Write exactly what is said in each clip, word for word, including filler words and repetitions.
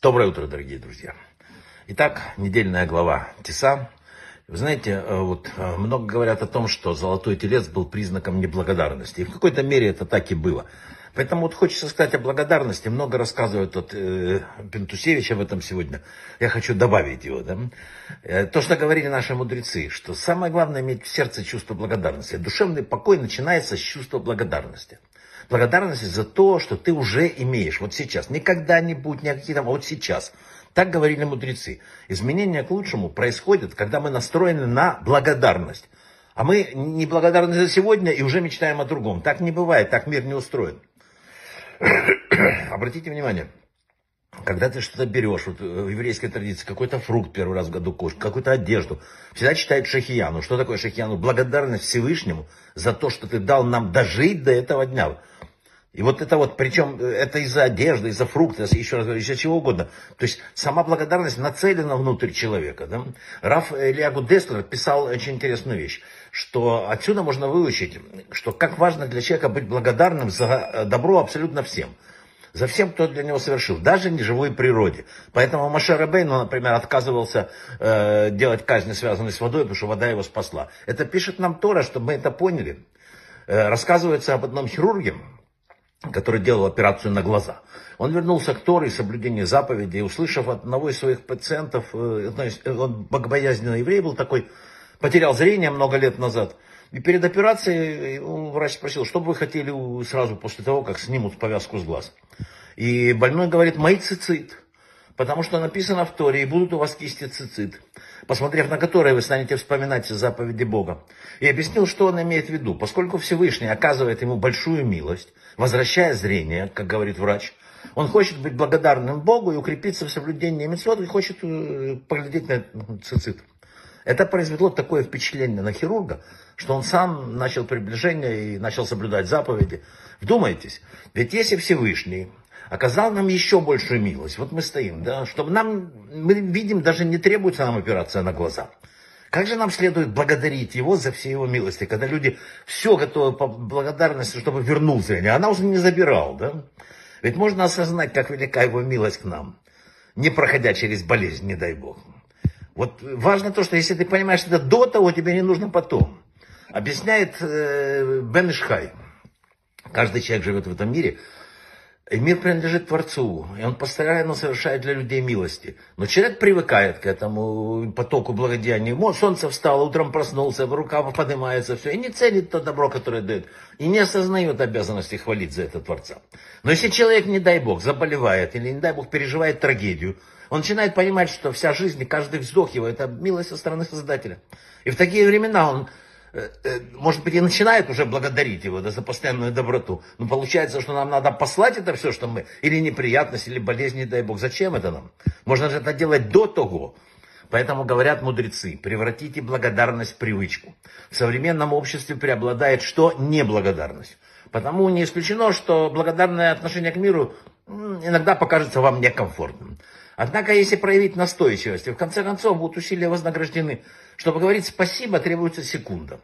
Доброе утро, дорогие друзья. Итак, недельная глава Тиса. Вы знаете, вот много говорят о том, что золотой телец был признаком неблагодарности. И в какой-то мере это так и было. Поэтому вот хочется сказать о благодарности. Много рассказывают от э, Пентусевича в этом сегодня. Я хочу добавить его. Да? Э, то, что говорили наши мудрецы, что самое главное иметь в сердце чувство благодарности. Душевный покой начинается с чувства благодарности. Благодарности за то, что ты уже имеешь. Вот сейчас. Не когда-нибудь, не какие-то, а вот сейчас. Так говорили мудрецы. Изменения к лучшему происходят, когда мы настроены на благодарность. А мы не благодарны за сегодня и уже мечтаем о другом. Так не бывает, так мир не устроен. Обратите внимание, когда ты что-то берешь, вот в еврейской традиции, какой-то фрукт первый раз в году кушать, какую-то одежду, всегда читают Шахияну. Что такое Шахияну? Благодарность Всевышнему за то, что ты дал нам дожить до этого дня. И вот это вот, причем это из-за одежды, из-за фруктов, еще раз говорю, из-за чего угодно. То есть сама благодарность нацелена внутрь человека. Да? Раф Илья Гудеслер писал очень интересную вещь, что отсюда можно выучить, что как важно для человека быть благодарным за добро абсолютно всем. За всем, кто для него совершил, даже не живой природе. Поэтому Моше Рабейну, например, отказывался э, делать казни, связанные с водой, потому что вода его спасла. Это пишет нам Тора, чтобы мы это поняли. Э, рассказывается об одном хирурге, который делал операцию на глаза. Он вернулся к Торе и соблюдению заповедей, услышав от одного из своих пациентов, он богобоязненный еврей был такой, потерял зрение много лет назад. И перед операцией врач спросил, что бы вы хотели сразу после того, как снимут повязку с глаз. И больной говорит, мои цицит, потому что написано в Торе, и будут у вас кисти цицит, посмотрев на которые вы станете вспоминать заповеди Бога. И объяснил, что он имеет в виду. Поскольку Всевышний оказывает ему большую милость, возвращая зрение, как говорит врач, он хочет быть благодарным Богу и укрепиться в соблюдении мицвот, и хочет поглядеть на цицит. Это произвело такое впечатление на хирурга, что он сам начал приближение и начал соблюдать заповеди. Вдумайтесь, ведь если Всевышний оказал нам еще большую милость, вот мы стоим, да, чтобы нам, мы видим, даже не требуется нам операция на глаза. Как же нам следует благодарить его за все его милости, когда люди все готовы по благодарности, чтобы вернул зрение, а она уже не забирал, да? Ведь можно осознать, как велика его милость к нам, не проходя через болезнь, не дай Бог. Вот важно то, что если ты понимаешь это до того, тебе не нужно потом. Объясняет э, Бен Иш Хай. Каждый человек живет в этом мире, и мир принадлежит Творцу, и он постоянно совершает для людей милости. Но человек привыкает к этому потоку благодеяния. Солнце встало, утром проснулся, рука поднимается, все, и не ценит то добро, которое дает, и не осознает обязанности хвалить за это Творца. Но если человек, не дай Бог, заболевает, или, не дай Бог, переживает трагедию, он начинает понимать, что вся жизнь и каждый вздох его – это милость со стороны Создателя. И в такие времена он, может быть, и начинает уже благодарить его да, за постоянную доброту. Но получается, что нам надо послать это все, что мы… Или неприятность, или болезнь, не дай Бог. Зачем это нам? Можно же это делать до того. Поэтому говорят мудрецы, превратите благодарность в привычку. В современном обществе преобладает что? Неблагодарность. Потому не исключено, что благодарное отношение к миру иногда покажется вам некомфортным. Однако, если проявить настойчивость, и в конце концов будут усилия вознаграждены, чтобы говорить «спасибо» требуется секунда.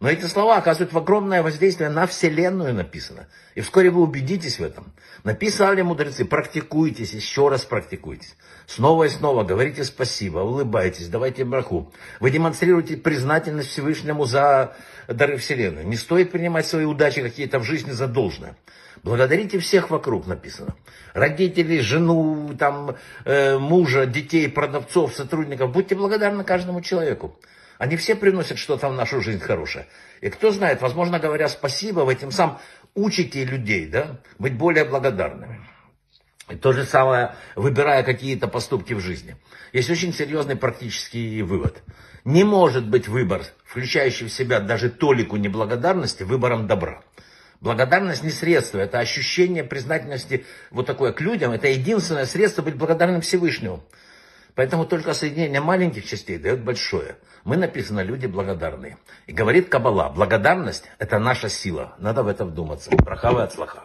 Но эти слова оказывают огромное воздействие на Вселенную, написано. И вскоре вы убедитесь в этом. Написали мудрецы, практикуйтесь, еще раз практикуйтесь. Снова и снова говорите «спасибо», улыбайтесь, давайте браху. Вы демонстрируете признательность Всевышнему за дары Вселенной. Не стоит принимать свои удачи какие-то в жизни за должное. Благодарите всех вокруг, написано. Родителей, жену, там, э, мужа, детей, продавцов, сотрудников. Будьте благодарны каждому человеку. Они все приносят что-то в нашу жизнь хорошее. И кто знает, возможно, говоря спасибо, вы тем самым учите людей, да, быть более благодарными. И то же самое, выбирая какие-то поступки в жизни. Есть очень серьезный практический вывод. Не может быть выбор, включающий в себя даже толику неблагодарности, выбором добра. Благодарность не средство, это ощущение признательности вот такое к людям. Это единственное средство быть благодарным Всевышнему. Поэтому только соединение маленьких частей дает большое. Мы, написано, люди благодарные. И говорит Кабала, благодарность – это наша сила. Надо в это вдуматься. Брахава от Ацлаха.